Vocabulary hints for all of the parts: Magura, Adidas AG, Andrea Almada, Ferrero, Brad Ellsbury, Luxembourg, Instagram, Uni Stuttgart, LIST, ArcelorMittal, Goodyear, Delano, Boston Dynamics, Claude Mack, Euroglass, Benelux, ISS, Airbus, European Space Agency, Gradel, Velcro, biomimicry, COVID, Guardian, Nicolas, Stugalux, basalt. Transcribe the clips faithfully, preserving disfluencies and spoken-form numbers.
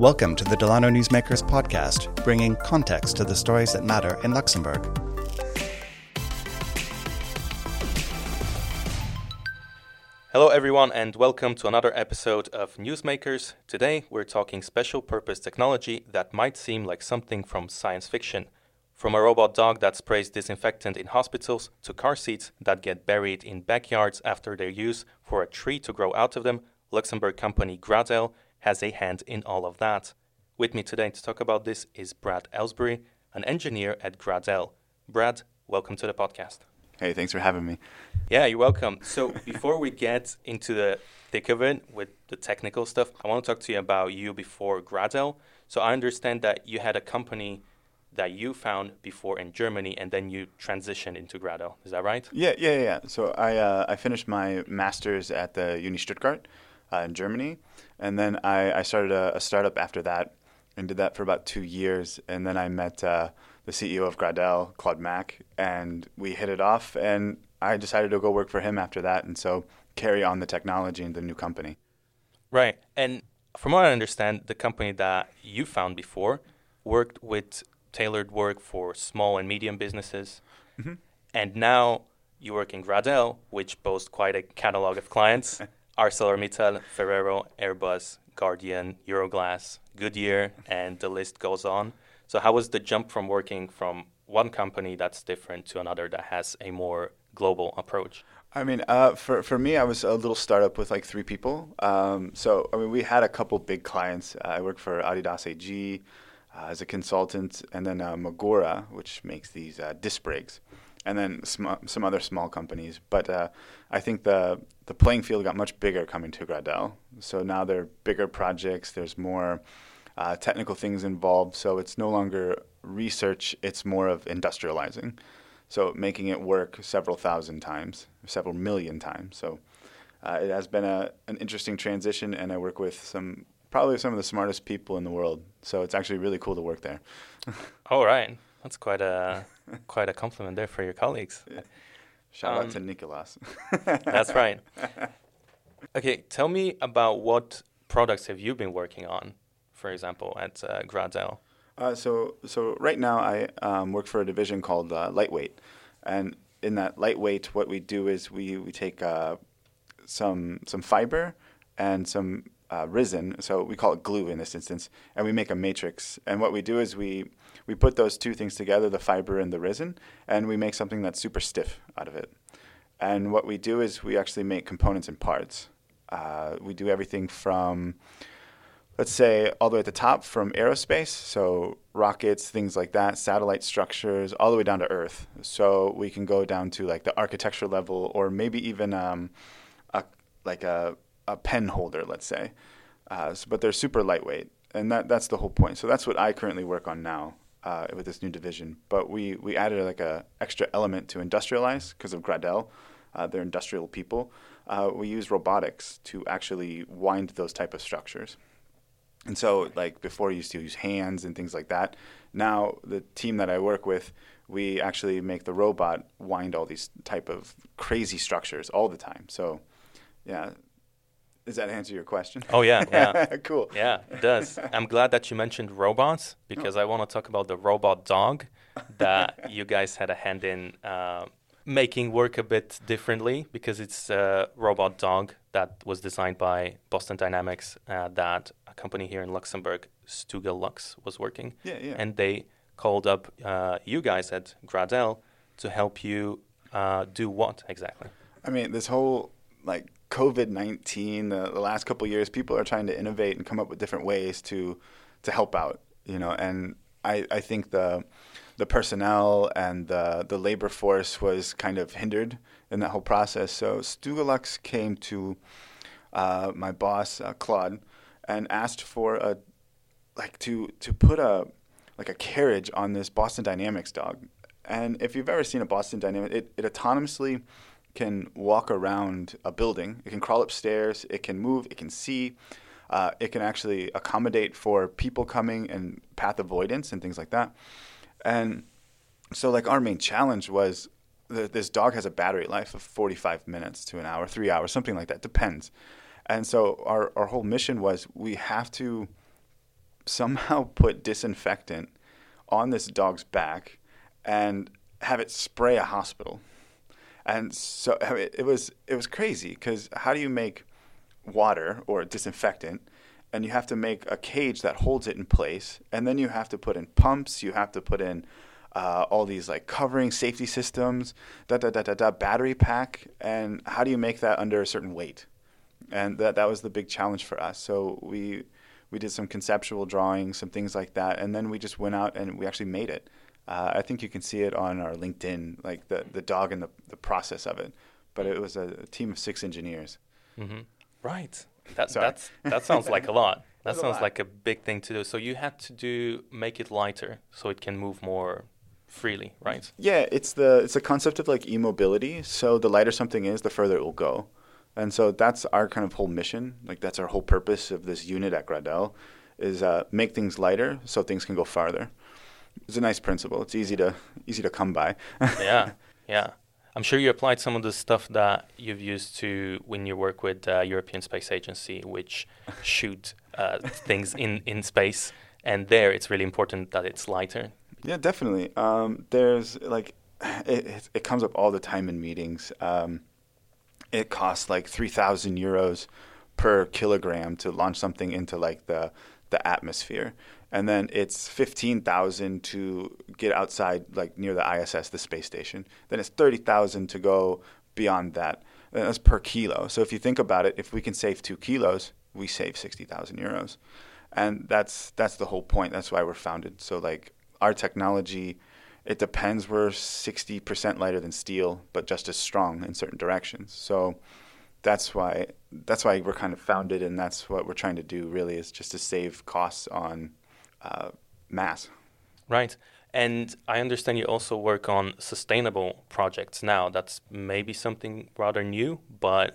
Welcome to the Delano Newsmakers podcast, bringing context to the stories that matter in Luxembourg. Hello everyone and welcome to another episode of Newsmakers. Today we're talking special purpose technology that might seem like something from science fiction. From a robot dog that sprays disinfectant in hospitals to car seats that get buried in backyards after their use for a tree to grow out of them, Luxembourg company Gradel has a hand in all of that. With me today to talk about this is Brad Ellsbury, an engineer at Gradel. Brad, welcome to the podcast. Hey, thanks for having me. Yeah, you're welcome. So before we get into the thick of it with the technical stuff, I want to talk to you about you before Gradel. So I understand that you had a company that you found before in Germany, and then you transitioned into Gradel. Is that right? Yeah, yeah, yeah. So I uh, I finished my master's at the Uni Stuttgart uh, in Germany. And then I, I started a, a startup after that and did that for about two years. And then I met uh, the C E O of Gradel, Claude Mack, and we hit it off. And I decided to go work for him after that and so carry on the technology in the new company. Right. And from what I understand, the company that you found before worked with tailored work for small and medium businesses. Mm-hmm. And now you work in Gradel, which boasts quite a catalog of clients. ArcelorMittal, Ferrero, Airbus, Guardian, Euroglass, Goodyear, and the list goes on. So how was the jump from working from one company that's different to another that has a more global approach? I mean, uh, for, for me, I was a little startup with like three people. Um, so, I mean, we had a couple big clients. Uh, I worked for Adidas A G uh, as a consultant, and then uh, Magura, which makes these uh, disc brakes. And then sm- some other small companies. But uh, I think the the playing field got much bigger coming to Gradel. So now there are bigger projects. There's more uh, technical things involved. So it's no longer research. It's more of industrializing. So making it work several thousand times, several million times. So uh, it has been a an interesting transition. And I work with some probably some of the smartest people in the world. So it's actually really cool to work there. All right. That's quite a quite a compliment there for your colleagues. Yeah. Shout um, out to Nicolas. That's right. Okay, tell me about what products have you been working on, for example, at uh, Gradel? Uh, so so right now I um, work for a division called uh, Lightweight. And in that Lightweight, what we do is we, we take uh, some some fiber and some Uh, resin, so we call it glue in this instance, and we make a matrix. And what we do is we we put those two things together, the fiber and the resin, and we make something that's super stiff out of it. And what we do is we actually make components and parts. Uh, we do everything from, let's say, all the way at the top from aerospace, so rockets, things like that, satellite structures, all the way down to Earth. So we can go down to like the architecture level, or maybe even um, a, like a a pen holder, let's say. Uh, so, but they're super lightweight. And that that's the whole point. So that's what I currently work on now uh, with this new division. But we, we added like a extra element to industrialize because of Gradel. Uh, they're industrial people. Uh, we use robotics to actually wind those type of structures. And so like before you used to use hands and things like that. Now the team that I work with, we actually make the robot wind all these type of crazy structures all the time. So yeah. Does that answer your question? Oh, yeah. yeah. Cool. Yeah, it does. I'm glad that you mentioned robots because oh. I want to talk about the robot dog that you guys had a hand in uh, making work a bit differently because it's a robot dog that was designed by Boston Dynamics uh, that a company here in Luxembourg, Stugalux, was working. Yeah, yeah. And they called up uh, you guys at Gradel to help you uh, do what exactly? I mean, this whole like COVID nineteen, the, the last couple of years, people are trying to innovate and come up with different ways to to help out, you know. And I, I think the the personnel and the, the labor force was kind of hindered in that whole process. So Stugalux came to uh, my boss, uh, Claude, and asked for a like to to put a like a carriage on this Boston Dynamics dog. And if you've ever seen a Boston Dynamics, it, it autonomously can walk around a building. It can crawl upstairs. It can move. It can see. Uh, it can actually accommodate for people coming and path avoidance and things like that. And so, like, our main challenge was that this dog has a battery life of forty-five minutes to an hour, three hours, something like that. Depends. And so our, our whole mission was we have to somehow put disinfectant on this dog's back and have it spray a hospital. And so I mean, it was it was crazy, because how do you make water or disinfectant, and you have to make a cage that holds it in place, and then you have to put in pumps, you have to put in uh, all these like covering safety systems, da da da da da battery pack, and how do you make that under a certain weight? And that that was the big challenge for us. So we we did some conceptual drawings, some things like that, and then we just went out and we actually made it. Uh, I think you can see it on our LinkedIn, like the, the dog and the, the process of it. But it was a, a team of six engineers. Mm-hmm. Right. That that's, that sounds like a lot. That sounds a lot. Like a big thing to do. So you had to do make it lighter so it can move more freely, right? Yeah, it's the it's the concept of like e-mobility. So the lighter something is, the further it will go. And so that's our kind of whole mission. Like that's our whole purpose of this unit at Gradel, is uh, make things lighter so things can go farther. It's a nice principle. It's easy to easy to come by. yeah, yeah. I'm sure you applied some of the stuff that you've used to when you work with uh, European Space Agency, which shoot uh, things in, in space. And there, it's really important that it's lighter. Yeah, definitely. Um, there's like it, it, it comes up all the time in meetings. Um, it costs like three thousand euros per kilogram to launch something into like the the atmosphere. And then it's fifteen thousand to get outside, like near the I S S, the space station. Then it's thirty thousand to go beyond that. And that's per kilo. So if you think about it, if we can save two kilos, we save sixty thousand euros. And that's that's the whole point. That's why we're founded. So like our technology, it depends. We're sixty percent lighter than steel, but just as strong in certain directions. So that's why that's why we're kind of founded, and that's what we're trying to do really, is just to save costs on Uh, mass. Right. And I understand you also work on sustainable projects now. That's maybe something rather new, but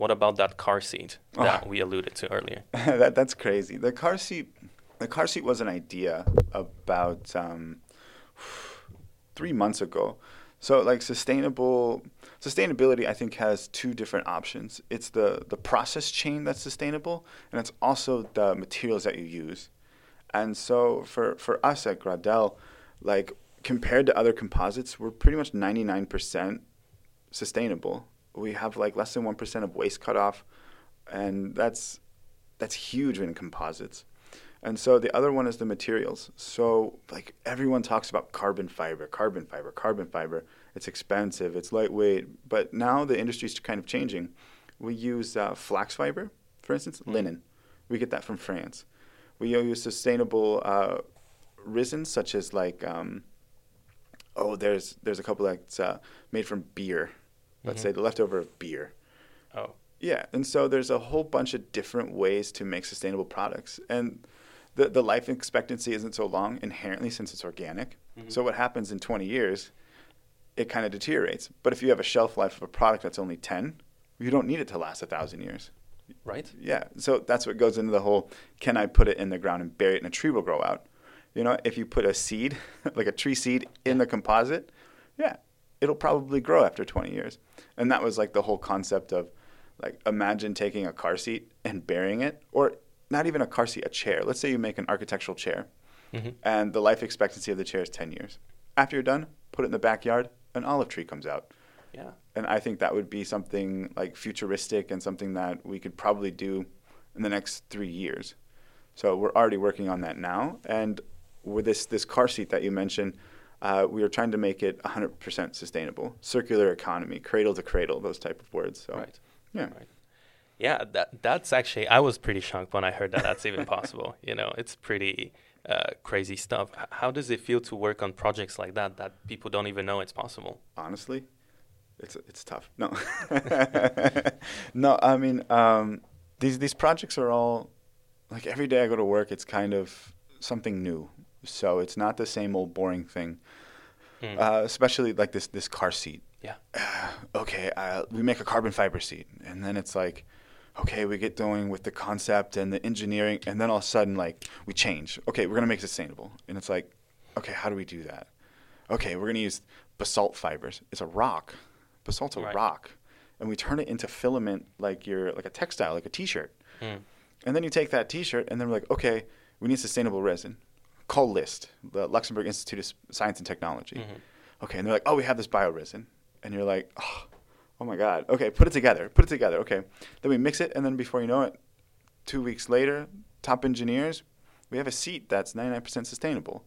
what about that car seat that oh. we alluded to earlier? that, that's crazy. The car seat, the car seat was an idea about um, three months ago. So like sustainable, sustainability, I think, has two different options. It's the, the process chain that's sustainable, and it's also the materials that you use. And so for, for us at Gradel, like compared to other composites, we're pretty much ninety-nine percent sustainable. We have like less than one percent of waste cut off, and that's that's huge in composites. And so the other one is the materials. So like everyone talks about carbon fiber, carbon fiber, carbon fiber. It's expensive, it's lightweight, but now the industry's kind of changing. We use uh, flax fiber, for instance, mm-hmm. linen. We get that from France. We use sustainable uh, resins, such as like, um, oh, there's there's a couple that's uh, made from beer. Let's mm-hmm. say the leftover of beer. Oh. Yeah, and so there's a whole bunch of different ways to make sustainable products. And the, the life expectancy isn't so long inherently, since it's organic. Mm-hmm. So what happens in twenty years, it kind of deteriorates. But if you have a shelf life of a product that's only ten, you don't need it to last one thousand years. Right. Yeah. So that's what goes into the whole, can I put it in the ground and bury it and a tree will grow out? You know, if you put a seed, like a tree seed in the composite, yeah, it'll probably grow after twenty years. And that was like the whole concept of like, imagine taking a car seat and burying it, or not even a car seat, a chair. Let's say you make an architectural chair mm-hmm. and the life expectancy of the chair is ten years. After you're done, put it in the backyard, an olive tree comes out. Yeah. And I think that would be something like futuristic and something that we could probably do in the next three years. So we're already working on that now. And with this, this car seat that you mentioned, uh, we are trying to make it one hundred percent sustainable, circular economy, cradle to cradle, those type of words. So, right. Yeah. Right. Yeah, that that's actually, I was pretty shocked when I heard that that's even possible. You know, it's pretty uh, crazy stuff. How does it feel to work on projects like that, that people don't even know it's possible? Honestly? It's it's tough. No, no. I mean, um, these these projects are all like every day I go to work, it's kind of something new. So it's not the same old boring thing. Mm. Uh, especially like this this car seat. Yeah. okay, uh, we make a carbon fiber seat, and then it's like, okay, we get going with the concept and the engineering, and then all of a sudden like we change. Okay, we're gonna make it sustainable, and it's like, okay, how do we do that? Okay, we're gonna use basalt fibers. It's a rock. Basalt's a right. rock, and we turn it into filament, like your like a textile, like a T-shirt. Mm. And then you take that T-shirt, and then we're like, okay, we need sustainable resin. Call LIST, the Luxembourg Institute of Science and Technology. Mm-hmm. Okay, and they're like, oh, we have this bioresin. And you're like, oh, oh my God. Okay, put it together. Put it together. Okay. Then we mix it, and then before you know it, two weeks later, top engineers, we have a seat that's ninety-nine percent sustainable.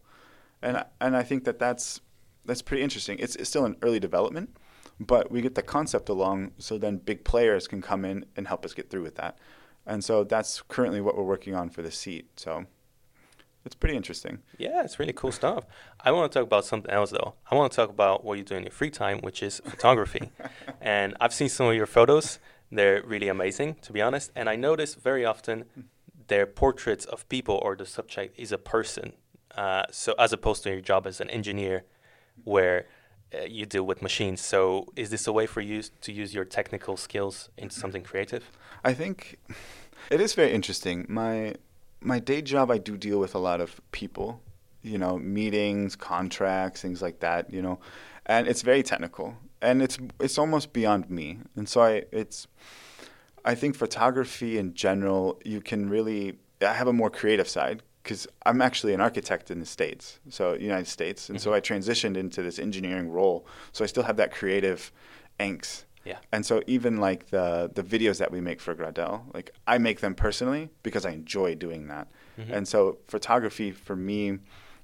And and I think that that's, that's pretty interesting. It's, it's still in early development, but we get the concept along so then big players can come in and help us get through with that. And so that's currently what we're working on for the seat. So it's pretty interesting. Yeah, it's really cool stuff. I want to talk about something else, though. I want to talk about what you do in your free time, which is photography. And I've seen some of your photos. They're really amazing, to be honest. And I notice very often they're portraits of people or the subject is a person. Uh, so as opposed to your job as an engineer where uh, you deal with machines. So is this a way for you to use your technical skills into something creative? I think it is very interesting. My my day job, I do deal with a lot of people, you know, meetings, contracts, things like that, you know, and it's very technical and it's it's almost beyond me. And so I it's I think photography in general, you can really I have a more creative side. Because I'm actually an architect in the States, so United States. And mm-hmm. so I transitioned into this engineering role. So I still have that creative angst. Yeah. And so even like the, the videos that we make for Gradel, like I make them personally because I enjoy doing that. Mm-hmm. And so photography for me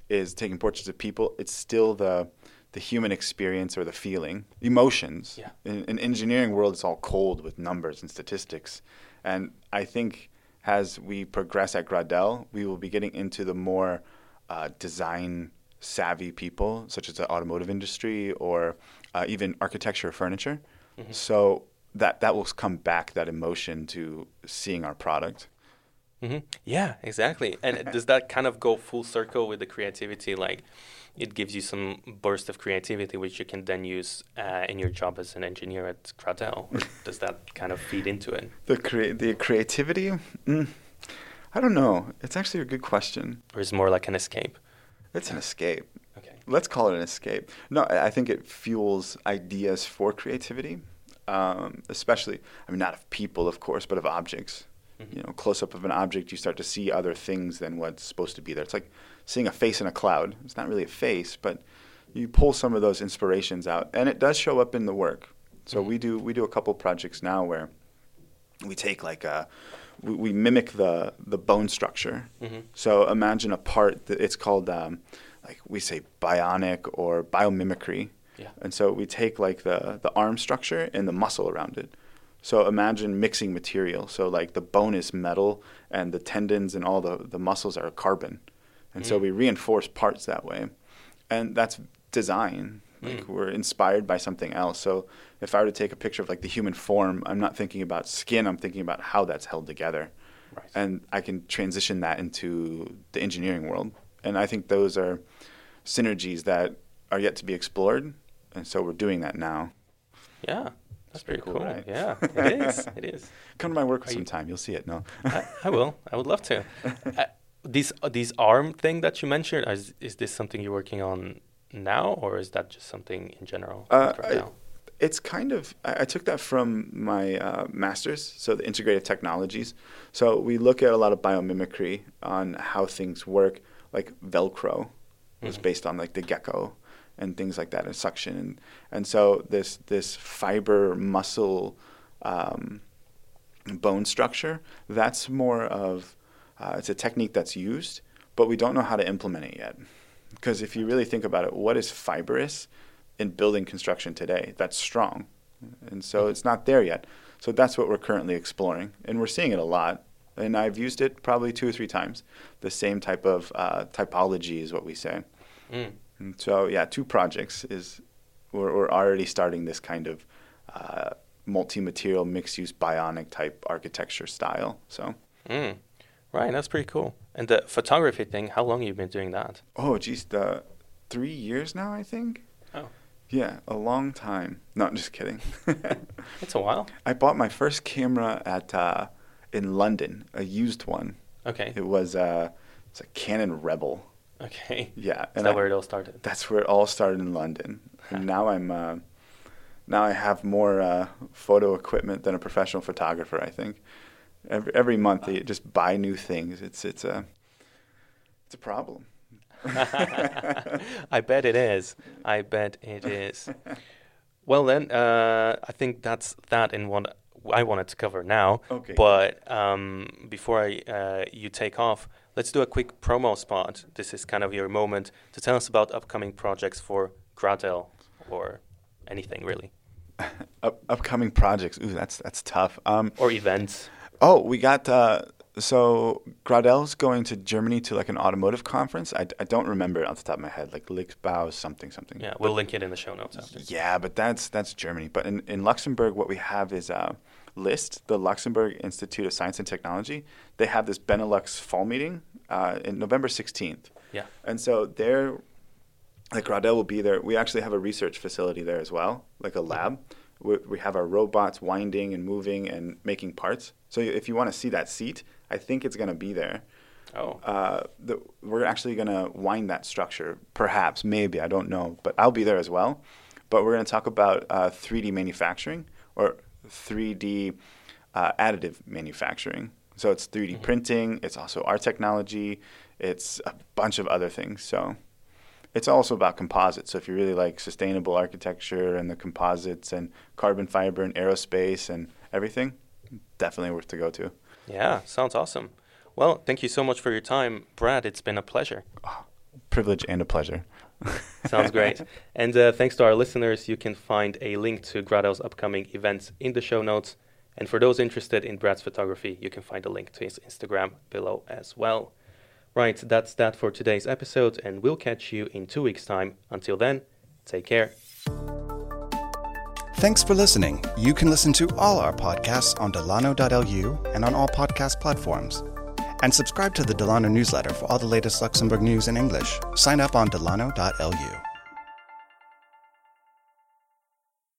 is taking portraits of people. It's still the the human experience or the feeling, emotions. Yeah. In, in engineering world, it's all cold with numbers and statistics. And I think as we progress at Gradel, we will be getting into the more uh, design-savvy people, such as the automotive industry or uh, even architecture or furniture. Mm-hmm. So that, that will come back, that emotion, to seeing our product. Mm-hmm. Yeah, exactly. And does that kind of go full circle with the creativity? Like it gives you some burst of creativity, which you can then use uh, in your job as an engineer at Gradel. Or does that kind of feed into it? The crea- the creativity? Mm, I don't know. It's actually a good question. Or is it more like an escape? It's an escape. Okay. Let's call it an escape. No, I think it fuels ideas for creativity, um, especially, I mean, not of people, of course, but of objects. You know, close-up of an object, you start to see other things than what's supposed to be there. It's like seeing a face in a cloud. It's not really a face, but you pull some of those inspirations out, and it does show up in the work. So mm-hmm. we do we do a couple projects now where we take like a we, we mimic the the bone structure. Mm-hmm. So imagine a part that it's called um, like we say bionic or biomimicry. Yeah. And so we take like the the arm structure and the muscle around it. So imagine mixing material. So like the bone is metal and the tendons and all the, the muscles are carbon. And mm. so we reinforce parts that way. And that's design. Mm. Like we're inspired by something else. So if I were to take a picture of like the human form, I'm not thinking about skin. I'm thinking about how that's held together. Right. And I can transition that into the engineering world. And I think those are synergies that are yet to be explored. And so we're doing that now. Yeah. That's pretty cool, cool. Right? Yeah, it is. It is. Come to my work Are sometime. You... You'll see it. No, I, I will. I would love to. Uh, this uh, this arm thing that you mentioned, is, is this something you're working on now, or is that just something in general? Uh, right I, now? It's kind of. I, I took that from my uh, master's, so the integrative technologies. So we look at a lot of biomimicry on how things work, like Velcro was mm-hmm. based on like the gecko. And things like that, and suction, and, and so this this fiber muscle um, bone structure. That's more of uh, it's a technique that's used, but we don't know how to implement it yet. Because if you really think about it, what is fibrous in building construction today? That's strong, and so it's not there yet. So that's what we're currently exploring, and we're seeing it a lot. And I've used it probably two or three times. The same type of uh, typology is what we say. Mm. So, yeah, two projects is we're, we're already starting this kind of uh, multi-material, mixed-use, bionic-type architecture style. So, mm. Right, that's pretty cool. And the photography thing, how long have you been doing that? Oh, geez, the three years now, I think. Oh. Yeah, a long time. No, I'm just kidding. It's a while. I bought my first camera at uh, in London, a used one. Okay. It was uh, it's a Canon Rebel. Okay. Yeah. Is that where it all started? That's where it all started in London. And now I'm, uh, now I have more uh, photo equipment than a professional photographer. I think every every month they just buy new things. It's it's a, It's a problem. I bet it is. I bet it is. Well, then, uh, I think that's that in what I wanted to cover now. Okay. But um, before I, uh, you take off, let's do a quick promo spot. This is kind of your moment to tell us about upcoming projects for Gradel or anything, really. Up- upcoming projects. Ooh, that's that's tough. Um, or events. Oh, we got... Uh, So Gradel's going to Germany to like an automotive conference. I, I don't remember it off the top of my head, like Lichtbau something something. Yeah, we'll but, link it in the show notes after. Yeah, but that's that's Germany. But in, in Luxembourg, what we have is uh, LIST, the Luxembourg Institute of Science and Technology. They have this Benelux fall meeting uh, in November sixteenth. Yeah. And so they're, like Gradel will be there. We actually have a research facility there as well, like a lab. We, we have our robots winding and moving and making parts. So if you want to see that seat, I think it's going to be there. Oh. Uh, the, we're actually going to wind that structure, perhaps, maybe, I don't know. But I'll be there as well. But we're going to talk about uh, three D manufacturing or three D uh, additive manufacturing. So it's three D mm-hmm. printing. It's also our technology. It's a bunch of other things. So it's also about composites. So if you really like sustainable architecture and the composites and carbon fiber and aerospace and everything, definitely worth to go to. Yeah, sounds awesome. Well, thank you so much for your time, Brad. It's been a pleasure. Oh, privilege and a pleasure. Sounds great. And uh, thanks to our listeners, you can find a link to Gradel's upcoming events in the show notes. And for those interested in Brad's photography, you can find a link to his Instagram below as well. Right, that's that for today's episode, and we'll catch you in two weeks' time. Until then, take care. Thanks for listening. You can listen to all our podcasts on Delano dot L U and on all podcast platforms. And subscribe to the Delano newsletter for all the latest Luxembourg news in English. Sign up on Delano dot L U.